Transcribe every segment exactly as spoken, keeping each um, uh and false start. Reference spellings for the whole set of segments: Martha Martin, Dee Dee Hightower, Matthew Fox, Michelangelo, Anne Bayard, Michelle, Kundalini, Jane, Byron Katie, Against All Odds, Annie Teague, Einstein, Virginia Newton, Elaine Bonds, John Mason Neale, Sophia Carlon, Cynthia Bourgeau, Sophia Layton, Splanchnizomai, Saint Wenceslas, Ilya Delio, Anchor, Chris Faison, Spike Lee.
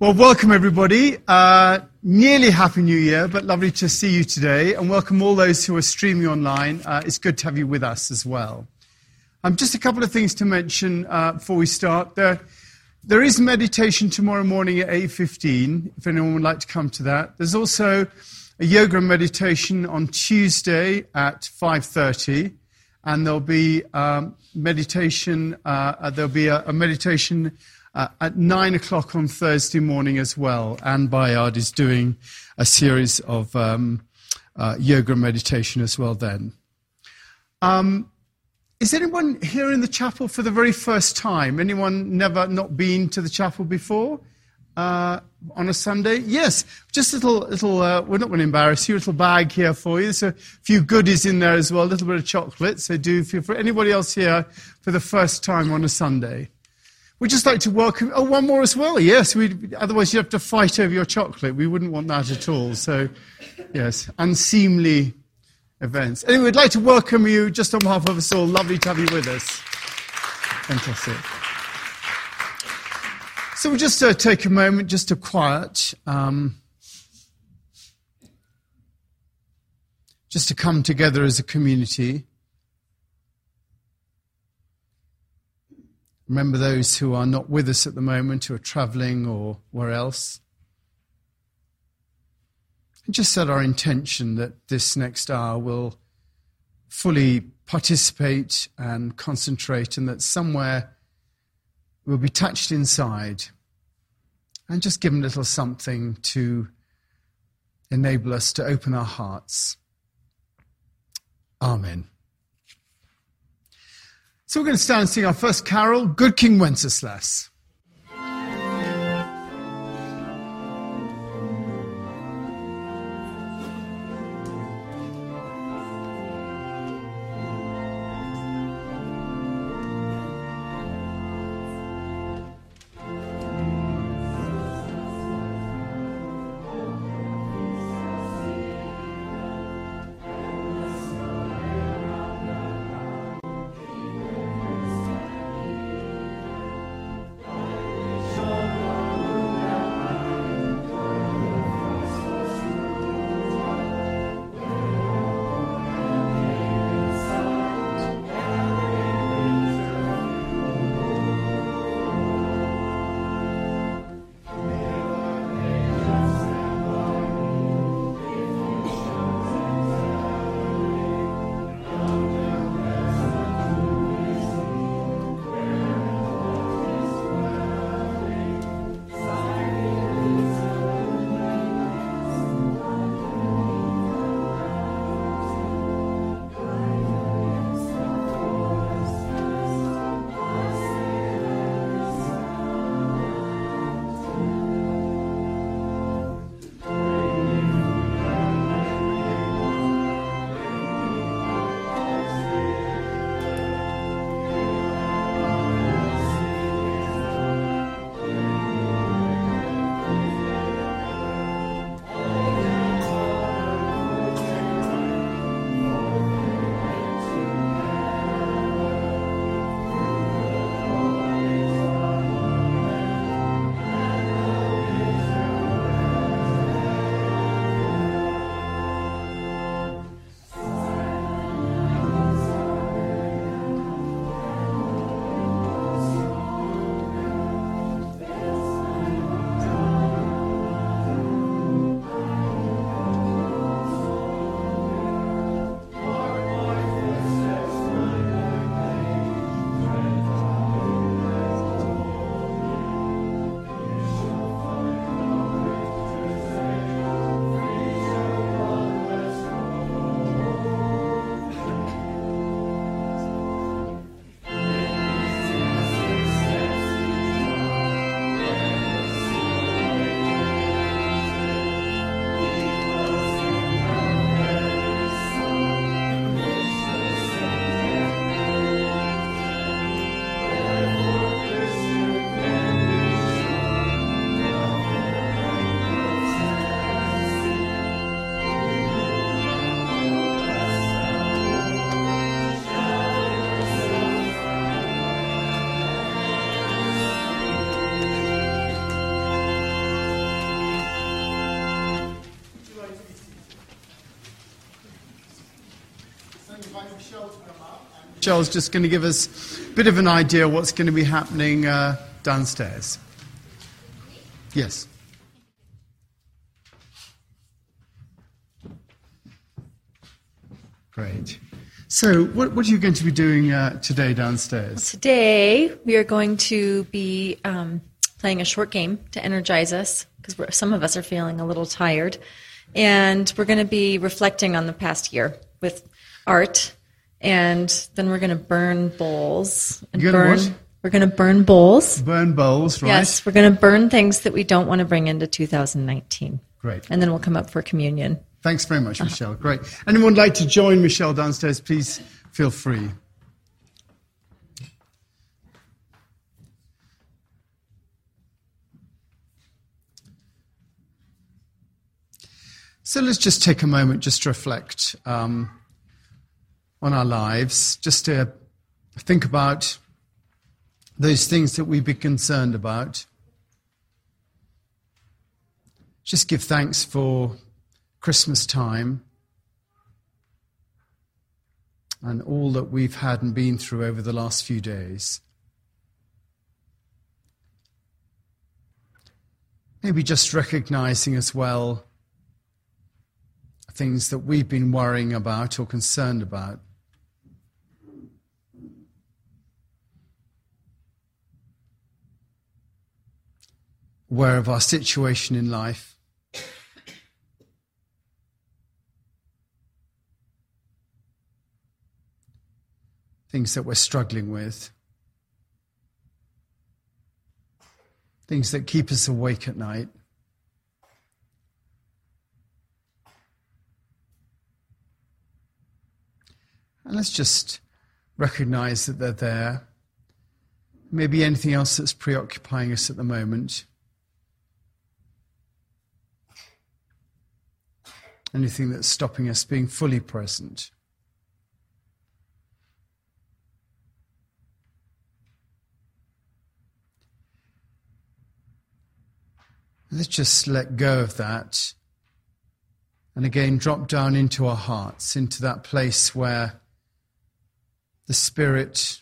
Well, welcome everybody. Uh, nearly Happy New Year, but lovely to see you today. And welcome all those who are streaming online. Uh, it's good to have you with us as well. Um, just a couple of things to mention uh, before we start. There, there is meditation tomorrow morning at eight fifteen, if anyone would like to come to that. There's also a yoga and meditation on Tuesday at five thirty. And there'll be um, meditation, uh, there'll be a, a meditation Uh, at nine o'clock on Thursday morning as well. Anne Bayard is doing a series of um, uh, yoga and meditation as well then. Um, is anyone here in the chapel for the very first time? Anyone never not been to the chapel before uh, on a Sunday? Yes, just a little, little uh, we're not going to embarrass you, a little bag here for you. There's a few goodies in there as well, a little bit of chocolate. So do feel free. Anybody else here for the first time on a Sunday? We'd just like to welcome... Oh, one more as well, yes. We'd, otherwise, you'd have to fight over your chocolate. We wouldn't want that at all. So, yes, unseemly events. Anyway, we'd like to welcome you just on behalf of us all. Lovely to have you with us. Fantastic. So we'll just uh, take a moment just to quiet, um, just to come together as a community. Remember those who are not with us at the moment, who are travelling or where else. And just set our intention that this next hour will fully participate and concentrate, and that somewhere we'll be touched inside and just given a little something to enable us to open our hearts. Amen. So we're going to stand and sing our first carol, Good King Wenceslas. Michelle's just going to give us a bit of an idea of what's going to be happening uh, downstairs. Yes. Great. So what, what are you going to be doing uh, today downstairs? Well, today we are going to be um, playing a short game to energize us, because some of us are feeling a little tired. And we're going to be reflecting on the past year with art. And then we're going to burn bowls. And You're burn. What? We're going to burn bowls. Burn bowls, right. Yes, we're going to burn things that we don't want to bring into two thousand nineteen. Great. And then we'll come up for communion. Thanks very much, Michelle. Great. Anyone would like to join Michelle downstairs, please feel free. So let's just take a moment just to reflect um, on our lives, just to think about those things that we've been concerned about. Just give thanks for Christmas time and all that we've had and been through over the last few days. Maybe just recognizing as well things that we've been worrying about or concerned about. Aware of our situation in life. Things that we're struggling with, things that keep us awake at night. And let's just recognize that they're there. Maybe anything else that's preoccupying us at the moment. Anything that's stopping us being fully present. Let's just let go of that and again drop down into our hearts, into that place where the spirit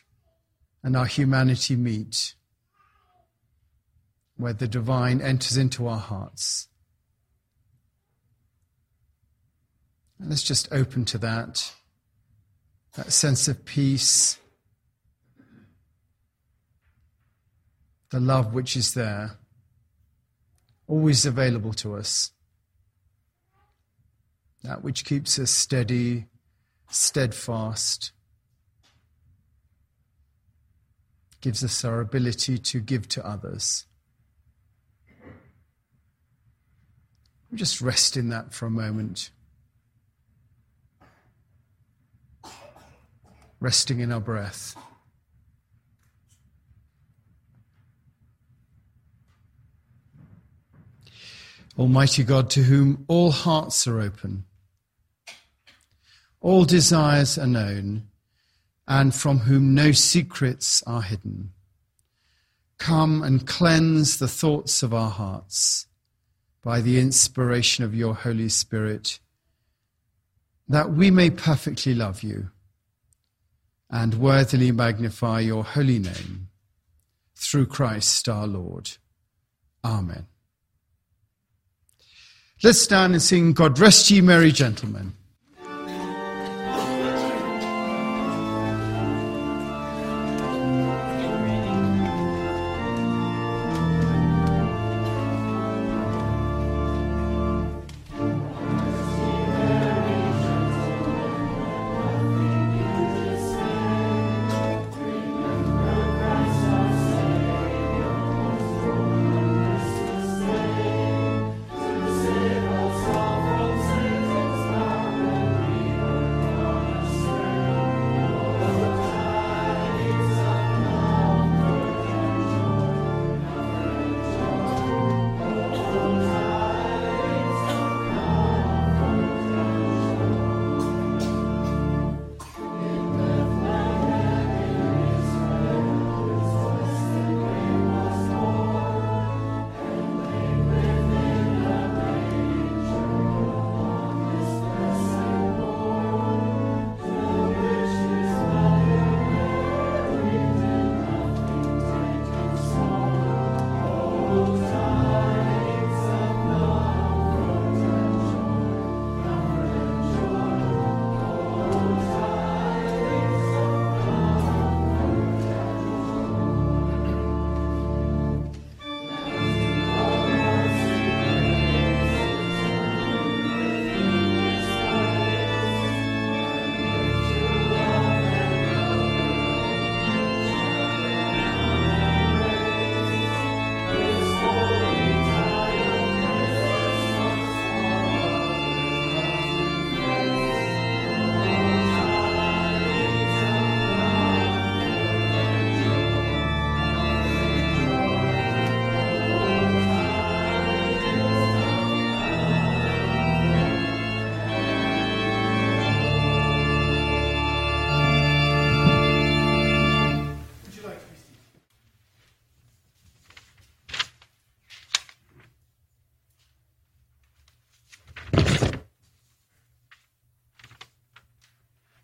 and our humanity meet, where the divine enters into our hearts. And let's just open to that, that sense of peace, the love which is there. Always available to us, that which keeps us steady, steadfast, gives us our ability to give to others. We just rest in that for a moment, resting in our breath. Almighty God, to whom all hearts are open, all desires are known, and from whom no secrets are hidden, come and cleanse the thoughts of our hearts by the inspiration of your Holy Spirit, that we may perfectly love you and worthily magnify your holy name, through Christ our Lord. Amen. Let's stand and sing God Rest Ye Merry Gentlemen.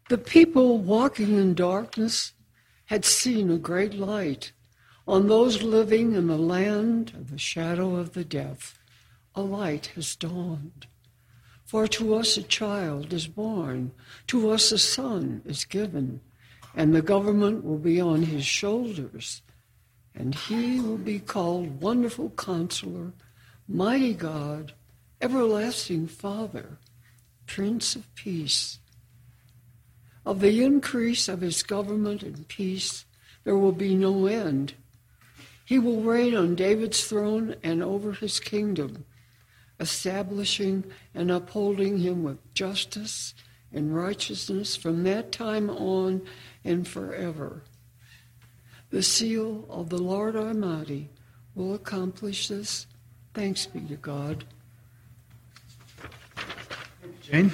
The people walking in darkness had seen a great light. On those living in the land of the shadow of the death, a light has dawned. For to us a child is born, to us a son is given, and the government will be on his shoulders, and he will be called Wonderful Counselor, Mighty God, Everlasting Father, Prince of Peace. Of the increase of his government and peace, there will be no end. He will reign on David's throne and over his kingdom, establishing and upholding him with justice and righteousness from that time on and forever. The seal of the Lord Almighty will accomplish this. Thanks be to God. Jane?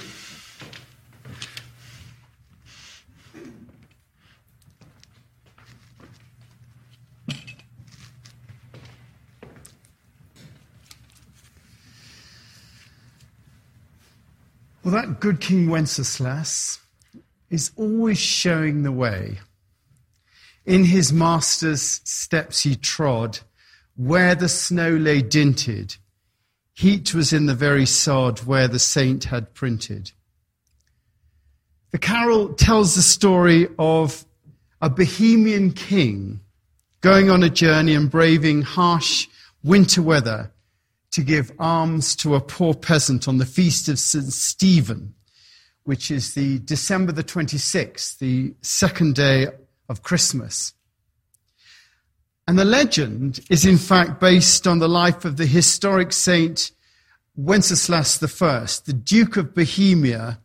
Well, that good King Wenceslas is always showing the way. In his master's steps he trod, where the snow lay dinted. Heat was in the very sod where the saint had printed. The carol tells the story of a Bohemian king going on a journey and braving harsh winter weather to give alms to a poor peasant on the feast of Saint Stephen, which is the December the twenty-sixth, the second day of Christmas. And the legend is in fact based on the life of the historic Saint Wenceslas the First, the Duke of Bohemia,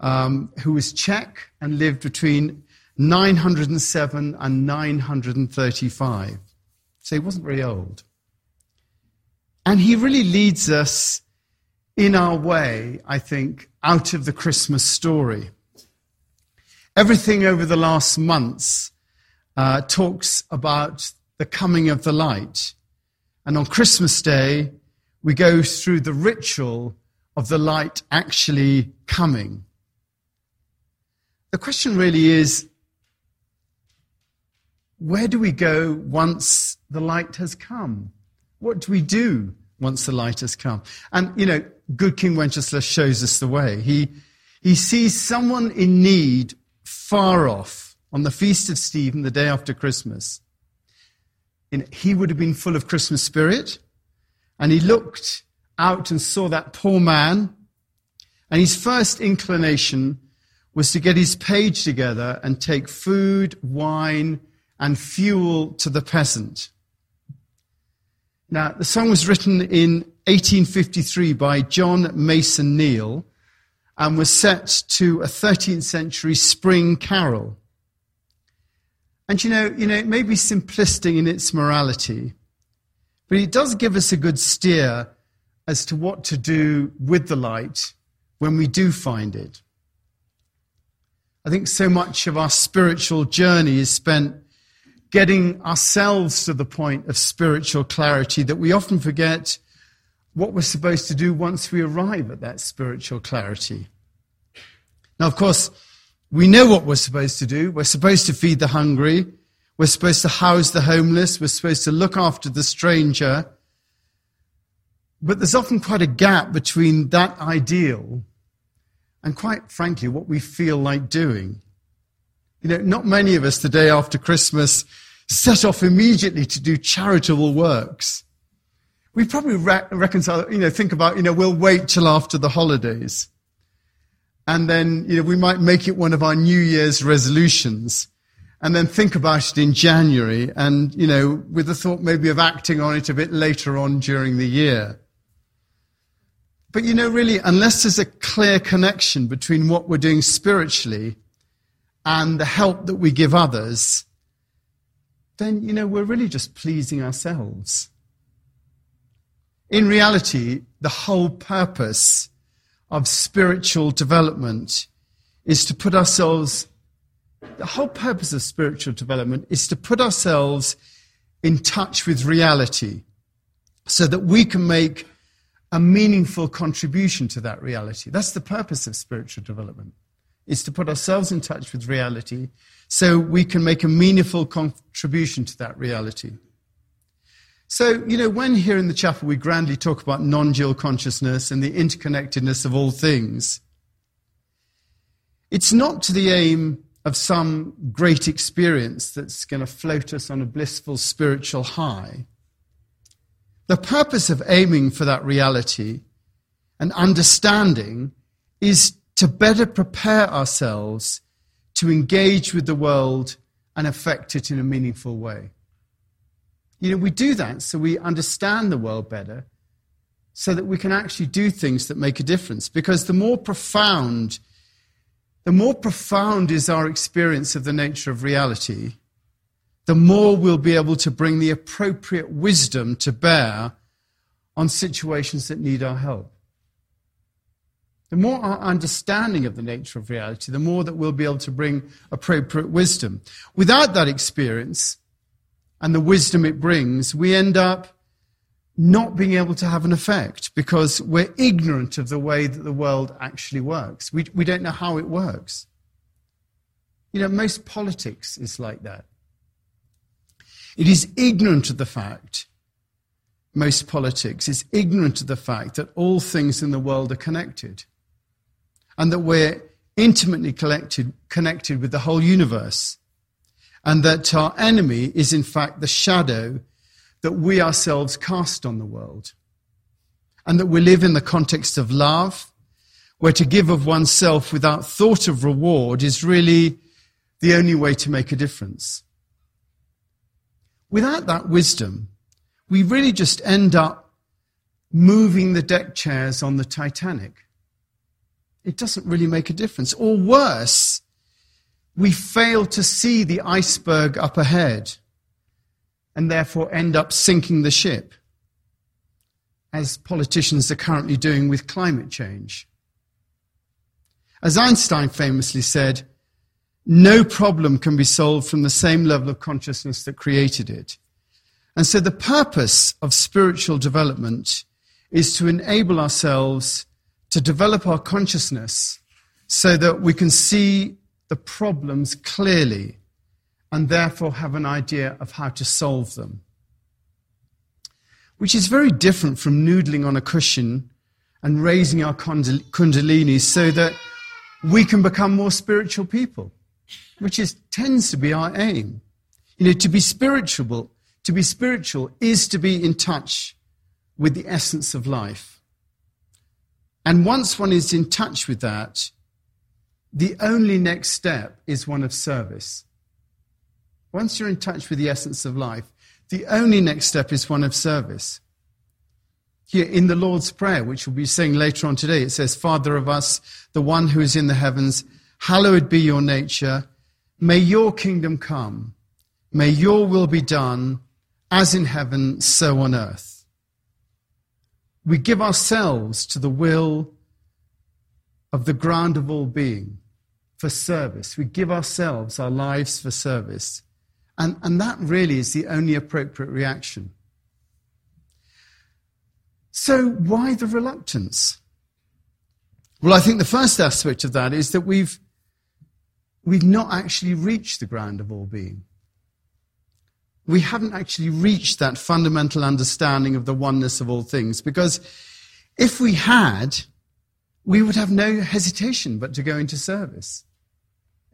um, who was Czech and lived between nine hundred seven and nine hundred thirty-five. So he wasn't very old. And he really leads us in our way, I think, out of the Christmas story. Everything over the last months uh, talks about the coming of the light. And on Christmas Day, we go through the ritual of the light actually coming. The question really is, where do we go once the light has come? What do we do once the light has come? And, you know, good King Wenceslas shows us the way. He he sees someone in need far off on the Feast of Stephen, the day after Christmas. And he would have been full of Christmas spirit. And he looked out and saw that poor man. And his first inclination was to get his page together and take food, wine, and fuel to the peasant. Now, the song was written in eighteen fifty-three by John Mason Neale and was set to a thirteenth century spring carol. And you know, you know, it may be simplistic in its morality, but it does give us a good steer as to what to do with the light when we do find it. I think so much of our spiritual journey is spent getting ourselves to the point of spiritual clarity that we often forget what we're supposed to do once we arrive at that spiritual clarity. Now, of course, we know what we're supposed to do. We're supposed to feed the hungry. We're supposed to house the homeless. We're supposed to look after the stranger. But there's often quite a gap between that ideal and, quite frankly, what we feel like doing. You know, not many of us the day after Christmas set off immediately to do charitable works. We probably re- reconcile, you know, think about, you know, we'll wait till after the holidays. And then, you know, we might make it one of our New Year's resolutions and then think about it in January and, you know, with the thought maybe of acting on it a bit later on during the year. But, you know, really, unless there's a clear connection between what we're doing spiritually and the help that we give others, then, you know, we're really just pleasing ourselves. In reality, the whole purpose of spiritual development is to put ourselves, the whole purpose of spiritual development is to put ourselves in touch with reality so that we can make a meaningful contribution to that reality. That's the purpose of spiritual development. is to put ourselves in touch with reality so we can make a meaningful contribution to that reality. So, you know, when here in the chapel we grandly talk about non-dual consciousness and the interconnectedness of all things, it's not to the aim of some great experience that's going to float us on a blissful spiritual high. The purpose of aiming for that reality and understanding is to better prepare ourselves to engage with the world and affect it in a meaningful way. You know, we do that so we understand the world better, so that we can actually do things that make a difference. Because the more profound, the more profound is our experience of the nature of reality, the more we'll be able to bring the appropriate wisdom to bear on situations that need our help. The more our understanding of the nature of reality, the more that we'll be able to bring appropriate wisdom. Without that experience and the wisdom it brings, we end up not being able to have an effect because we're ignorant of the way that the world actually works. We, we don't know how it works. You know, most politics is like that. It is ignorant of the fact, most politics is ignorant of the fact that all things in the world are connected and that we're intimately connected, connected with the whole universe, and that our enemy is in fact the shadow that we ourselves cast on the world, and that we live in the context of love, where to give of oneself without thought of reward is really the only way to make a difference. Without that wisdom, we really just end up moving the deck chairs on the Titanic. It doesn't really make a difference. Or worse, we fail to see the iceberg up ahead and therefore end up sinking the ship, as politicians are currently doing with climate change. As Einstein famously said, no problem can be solved from the same level of consciousness that created it. And so the purpose of spiritual development is to enable ourselves to develop our consciousness so that we can see the problems clearly and therefore have an idea of how to solve them, which is very different from noodling on a cushion and raising our kundalini so that we can become more spiritual people, which is tends to be our aim. You know, to be spiritual, to be spiritual is to be in touch with the essence of life. And once one is in touch with that, the only next step is one of service. Once you're in touch with the essence of life, the only next step is one of service. Here in the Lord's Prayer, which we'll be saying later on today, it says, Father of us, the one who is in the heavens, hallowed be your nature. May your kingdom come. May your will be done, as in heaven, so on earth. We give ourselves to the will of the ground of all being for service. We give ourselves, our lives for service. And, and that really is the only appropriate reaction. So why the reluctance? Well, I think the first aspect of that is that we've we've not actually reached the ground of all being. We haven't actually reached that fundamental understanding of the oneness of all things, because if we had, we would have no hesitation but to go into service,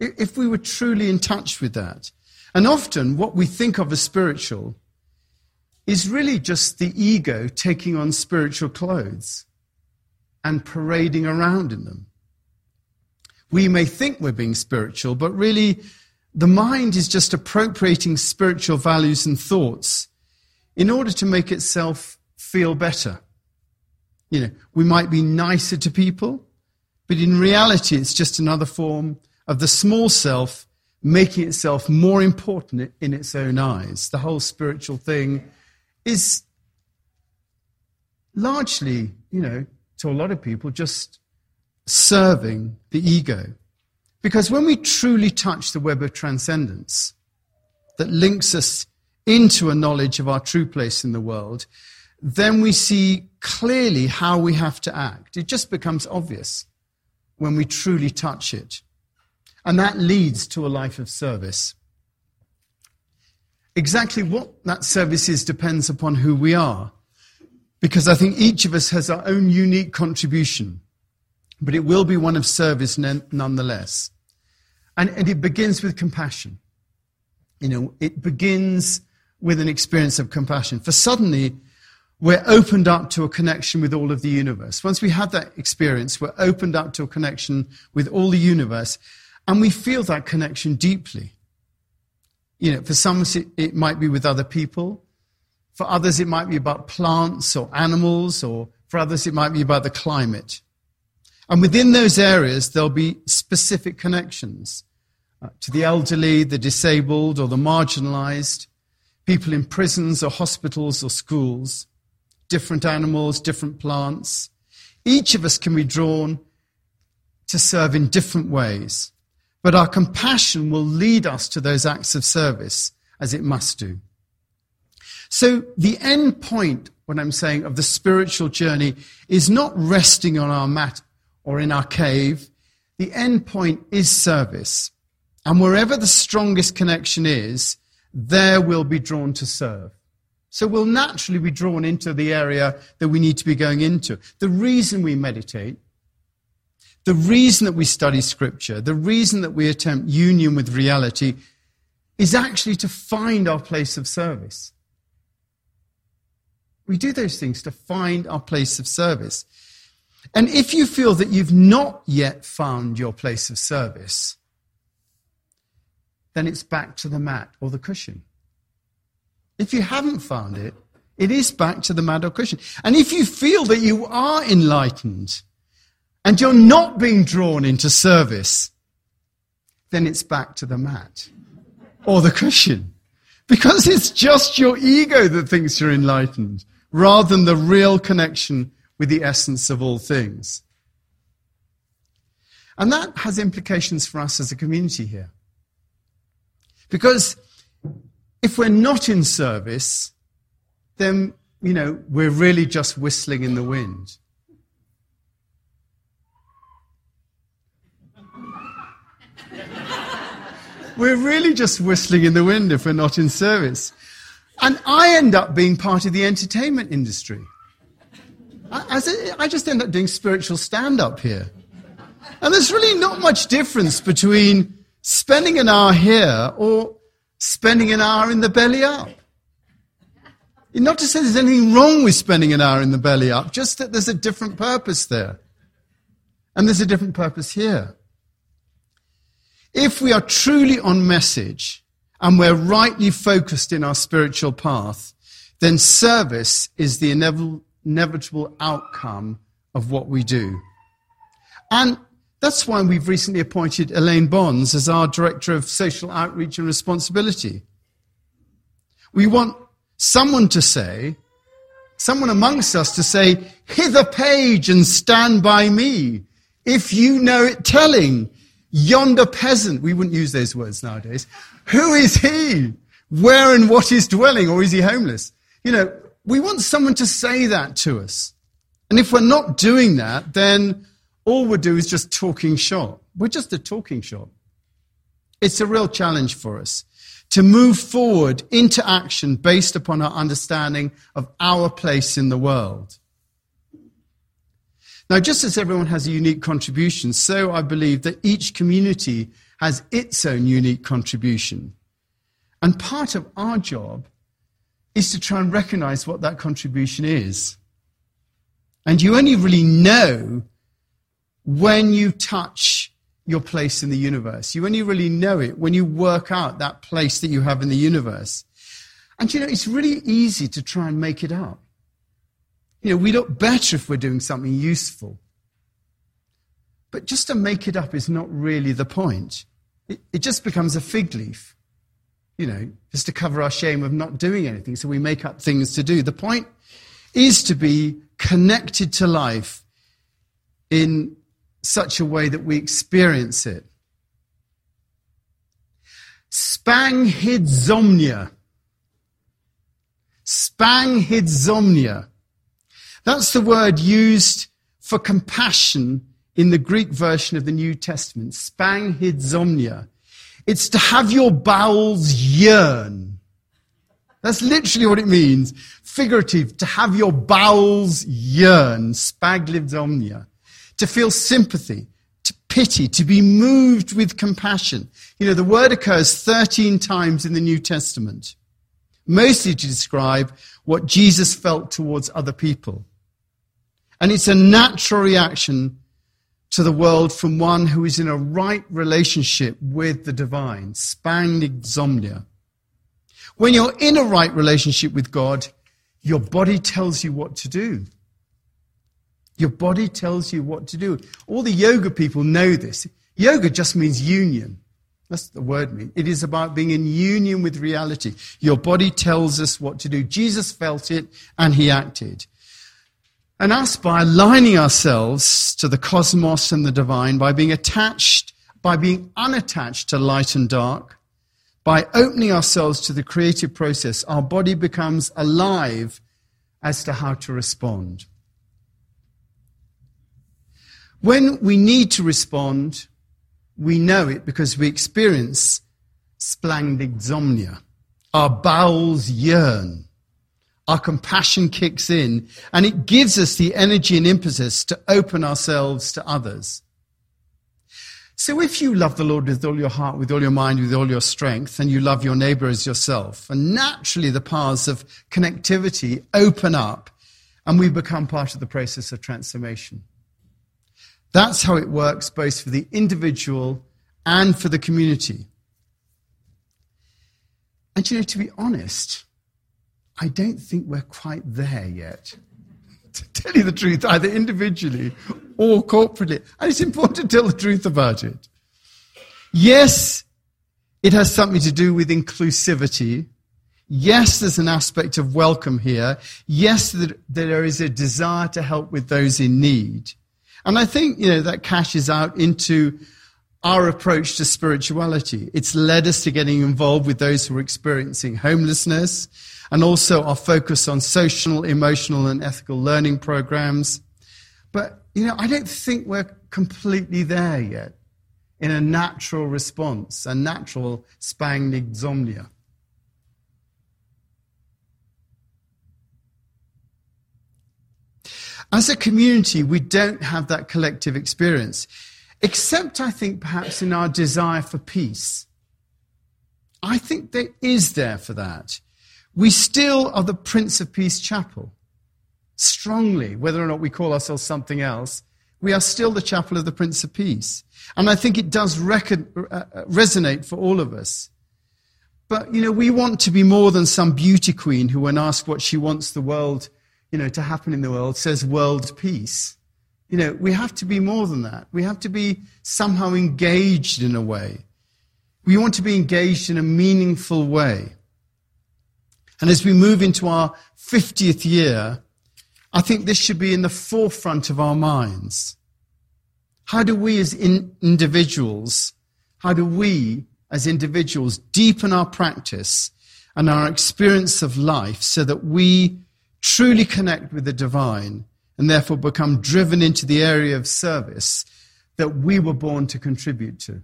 if we were truly in touch with that. And often what we think of as spiritual is really just the ego taking on spiritual clothes and parading around in them. We may think we're being spiritual, but really the mind is just appropriating spiritual values and thoughts in order to make itself feel better. You know, we might be nicer to people, but in reality it's just another form of the small self making itself more important in its own eyes. The whole spiritual thing is largely, you know, to a lot of people, just serving the ego. Because when we truly touch the web of transcendence that links us into a knowledge of our true place in the world, then we see clearly how we have to act. It just becomes obvious when we truly touch it. And that leads to a life of service. Exactly what that service is depends upon who we are, because I think each of us has our own unique contribution, but it will be one of service nonetheless. And, and it begins with compassion. You know, it begins with an experience of compassion. For suddenly, we're opened up to a connection with all of the universe. Once we have that experience, we're opened up to a connection with all the universe, and we feel that connection deeply. You know, for some, it might be with other people. For others, it might be about plants or animals, or for others, it might be about the climate. And within those areas, there'll be specific connections uh, to the elderly, the disabled, or the marginalized, people in prisons or hospitals or schools, different animals, different plants. Each of us can be drawn to serve in different ways, but our compassion will lead us to those acts of service, as it must do. So the end point, what I'm saying, of the spiritual journey is not resting on our mat or in our cave. The end point is service. And wherever the strongest connection is, there we'll be drawn to serve. So we'll naturally be drawn into the area that we need to be going into. The reason we meditate, the reason that we study scripture, the reason that we attempt union with reality is actually to find our place of service. We do those things to find our place of service. And if you feel that you've not yet found your place of service, then it's back to the mat or the cushion. If you haven't found it, it is back to the mat or cushion. And if you feel that you are enlightened, and you're not being drawn into service, then it's back to the mat or the cushion. Because it's just your ego that thinks you're enlightened, rather than the real connection with the essence of all things. And that has implications for us as a community here. Because if we're not in service, then, you know, we're really just whistling in the wind. We're really just whistling in the wind if we're not in service. And I end up being part of the entertainment industry. I, as a, I just end up doing spiritual stand-up here. And there's really not much difference between spending an hour here or spending an hour in the belly up. Not to say there's anything wrong with spending an hour in the belly up, just that there's a different purpose there. And there's a different purpose here. If we are truly on message and we're rightly focused in our spiritual path, then service is the inevitable outcome of what we do. And that's why we've recently appointed Elaine Bonds as our Director of Social Outreach and Responsibility. We want someone to say, someone amongst us to say, "Hither page and stand by me, if you know it telling. Yonder peasant," we wouldn't use those words nowadays, "who is he? Where and what is dwelling, or is he homeless?" You know, we want someone to say that to us. And if we're not doing that, then all we do is just talking shop. We're just a talking shop. It's a real challenge for us to move forward into action based upon our understanding of our place in the world. Now, just as everyone has a unique contribution, so I believe that each community has its own unique contribution. And part of our job is to try and recognize what that contribution is. And you only really know when you touch your place in the universe. You only really know it when you work out that place that you have in the universe. And, you know, it's really easy to try and make it up. You know, we look better if we're doing something useful. But just to make it up is not really the point. It, it just becomes a fig leaf, you know, just to cover our shame of not doing anything. So we make up things to do. The point is to be connected to life in such a way that we experience it. Splanchnizomai. Splanchnizomai. That's the word used for compassion in the Greek version of the New Testament, spanghizomnia. It's to have your bowels yearn. That's literally what it means. Figurative, to have your bowels yearn, spaglivdomnia. To feel sympathy, to pity, to be moved with compassion. You know, the word occurs thirteen times in the New Testament, mostly to describe what Jesus felt towards other people. And it's a natural reaction to the world from one who is in a right relationship with the divine, spanglivdomnia. When you're in a right relationship with God, your body tells you what to do. Your body tells you what to do. All the yoga people know this. Yoga just means union. That's what the word means. It is about being in union with reality. Your body tells us what to do. Jesus felt it and he acted. And us, by aligning ourselves to the cosmos and the divine, by being attached, by being unattached to light and dark, by opening ourselves to the creative process, our body becomes alive as to how to respond. When we need to respond, we know it because we experience splanchnizomnia. Our bowels yearn. Our compassion kicks in, and it gives us the energy and impetus to open ourselves to others. So if you love the Lord with all your heart, with all your mind, with all your strength, and you love your neighbor as yourself, and naturally the paths of connectivity open up, and we become part of the process of transformation. That's how it works, both for the individual and for the community. And you know, to be honest, I don't think we're quite there yet. To tell you the truth, either individually or corporately. And it's important to tell the truth about it. Yes, it has something to do with inclusivity. Yes, there's an aspect of welcome here. Yes, there is a desire to help with those in need. And I think, you know, that cashes out into our approach to spirituality. It's led us to getting involved with those who are experiencing homelessness, and also our focus on social, emotional, and ethical learning programs. But, you know, I don't think we're completely there yet in a natural response, a natural spanglivdomnia. As a community, we don't have that collective experience, except, I think, perhaps in our desire for peace. I think there is there for that. We still are the Prince of Peace Chapel. Strongly, whether or not we call ourselves something else, we are still the Chapel of the Prince of Peace. And I think it does record, uh, resonate for all of us. But, you know, we want to be more than some beauty queen who, when asked what she wants the world, you know, to happen in the world, says world peace. You know, we have to be more than that. We have to be somehow engaged in a way. We want to be engaged in a meaningful way. And as we move into our fiftieth year, I think this should be in the forefront of our minds. How do we as in individuals, how do we as individuals deepen our practice and our experience of life so that we truly connect with the divine and therefore become driven into the area of service that we were born to contribute to?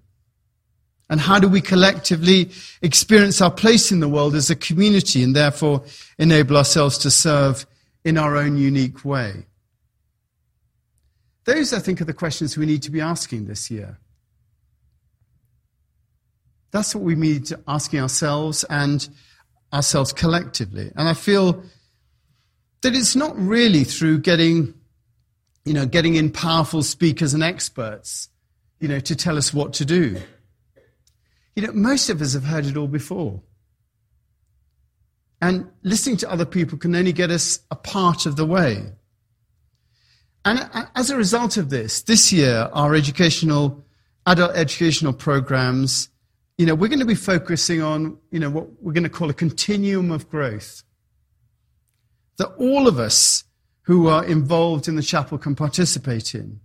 And how do we collectively experience our place in the world as a community and therefore enable ourselves to serve in our own unique way? Those, I think, are the questions we need to be asking this year. That's what we need to ask ourselves and ourselves collectively. And I feel that it's not really through getting, you know, getting in powerful speakers and experts, you know, to tell us what to do. You know, most of us have heard it all before. And listening to other people can only get us a part of the way. And as a result of this, this year, our educational, adult educational programs, you know, we're going to be focusing on, you know, what we're going to call a continuum of growth. That all of us who are involved in the chapel can participate in.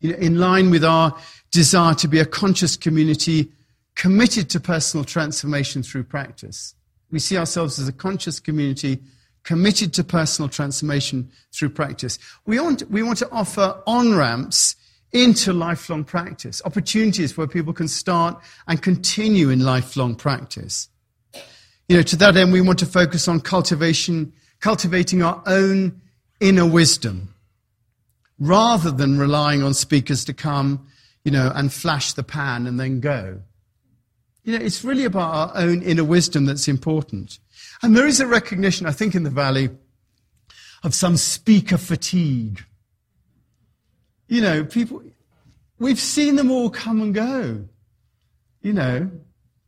You know, in line with our desire to be a conscious community committed to personal transformation through practice. We see ourselves as a conscious community committed to personal transformation through practice. We want, we want to offer on-ramps into lifelong practice, opportunities where people can start and continue in lifelong practice. You know, to that end, we want to focus on cultivation, cultivating our own inner wisdom, rather than relying on speakers to come, you know, and flash the pan and then go. You know, it's really about our own inner wisdom that's important. And there is a recognition, I think, in the Valley of some speaker fatigue. You know, people, we've seen them all come and go, you know,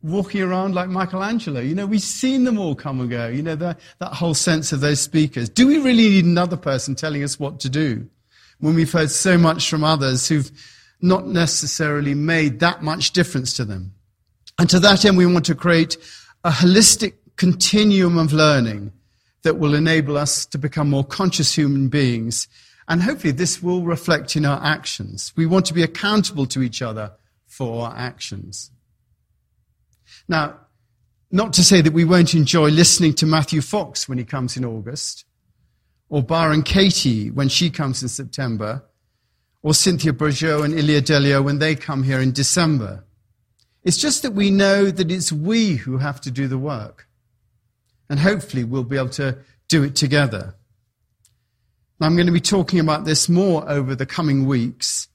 walking around like Michelangelo. You know, we've seen them all come and go, you know, that, that whole sense of those speakers. Do we really need another person telling us what to do when we've heard so much from others who've not necessarily made that much difference to them? And to that end, we want to create a holistic continuum of learning that will enable us to become more conscious human beings. And hopefully this will reflect in our actions. We want to be accountable to each other for our actions. Now, not to say that we won't enjoy listening to Matthew Fox when he comes in August, or Byron Katie when she comes in September, or Cynthia Bourgeau and Ilya Delio when they come here in December. It's just that we know that it's we who have to do the work. And hopefully we'll be able to do it together. I'm going to be talking about this more over the coming weeks,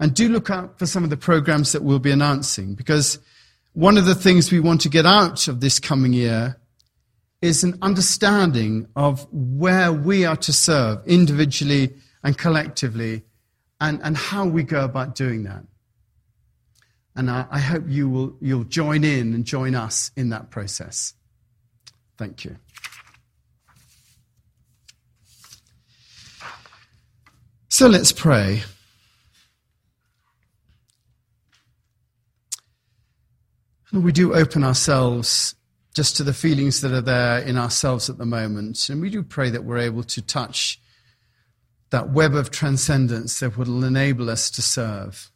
and do look out for some of the programs that we'll be announcing, because one of the things we want to get out of this coming year is an understanding of where we are to serve individually and collectively, and, and how we go about doing that. And I, I hope you will, you'll join in and join us in that process. Thank you. So let's pray. And we do open ourselves just to the feelings that are there in ourselves at the moment. And we do pray that we're able to touch that web of transcendence that will enable us to serve.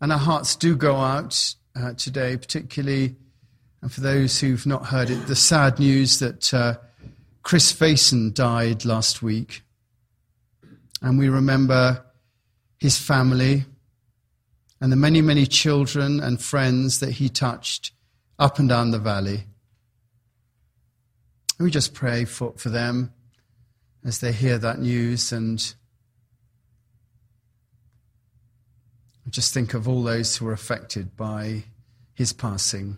And our hearts do go out uh, today, particularly, and for those who've not heard it, the sad news that Uh, Chris Faison died last week, and we remember his family and the many, many children and friends that he touched up and down the valley. And we just pray for, for them as they hear that news, and just think of all those who were affected by his passing.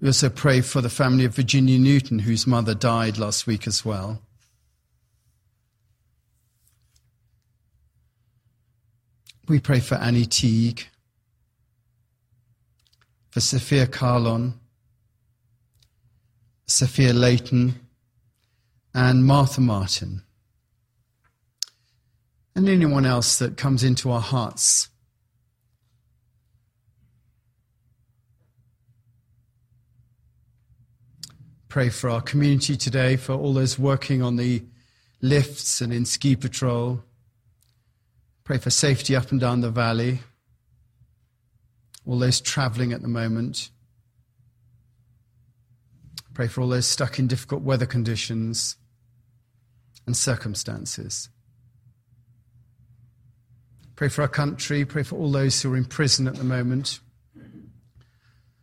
We also pray for the family of Virginia Newton, whose mother died last week as well. We pray for Annie Teague, for Sophia Carlon, Sophia Layton, and Martha Martin, and anyone else that comes into our hearts. Pray for our community today, for all those working on the lifts and in ski patrol. Pray for safety up and down the valley, all those traveling at the moment. Pray for all those stuck in difficult weather conditions and circumstances. Pray for our country. Pray for all those who are in prison at the moment,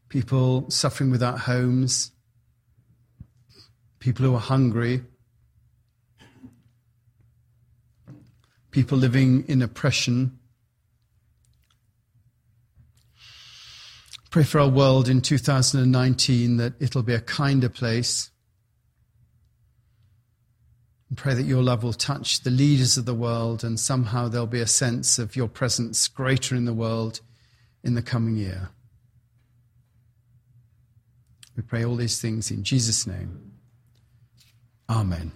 people suffering without homes, people who are hungry, people living in oppression. Pray for our world in two thousand nineteen that it'll be a kinder place. And pray that your love will touch the leaders of the world, and somehow there'll be a sense of your presence greater in the world in the coming year. We pray all these things in Jesus' name. Amen.